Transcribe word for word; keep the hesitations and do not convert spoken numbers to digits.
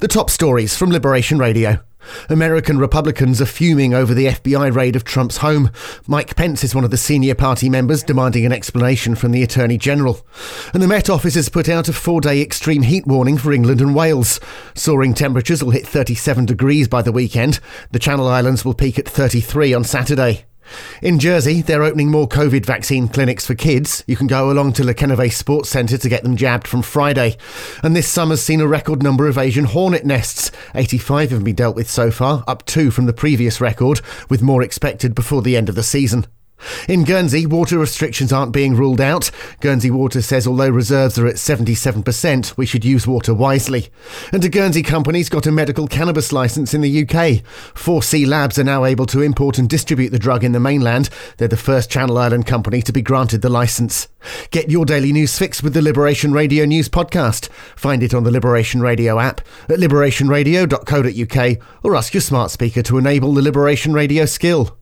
The top stories from Liberation Radio. American Republicans are fuming over the F B I raid of Trump's home. Mike Pence is one of the senior party members demanding an explanation from the Attorney General. And the Met Office has put out a four-day extreme heat warning for England and Wales. Soaring temperatures will hit thirty-seven degrees by the weekend. The Channel Islands will peak at thirty-three on Saturday. In Jersey, they're opening more COVID vaccine clinics for kids. You can go along to Le Canevais Sports Centre to get them jabbed from Friday. And this summer's seen a record number of Asian hornet nests. eighty-five have been dealt with so far, up two from the previous record, with more expected before the end of the season. In Guernsey, water restrictions aren't being ruled out. Guernsey Water says although reserves are at seventy-seven percent, we should use water wisely. And a Guernsey company's got a medical cannabis licence in the U K. four C Labs are now able to import and distribute the drug in the mainland. They're the first Channel Island company to be granted the licence. Get your daily news fix with the Liberation Radio News podcast. Find it on the Liberation Radio app, at liberation radio dot co dot u k, or ask your smart speaker to enable the Liberation Radio skill.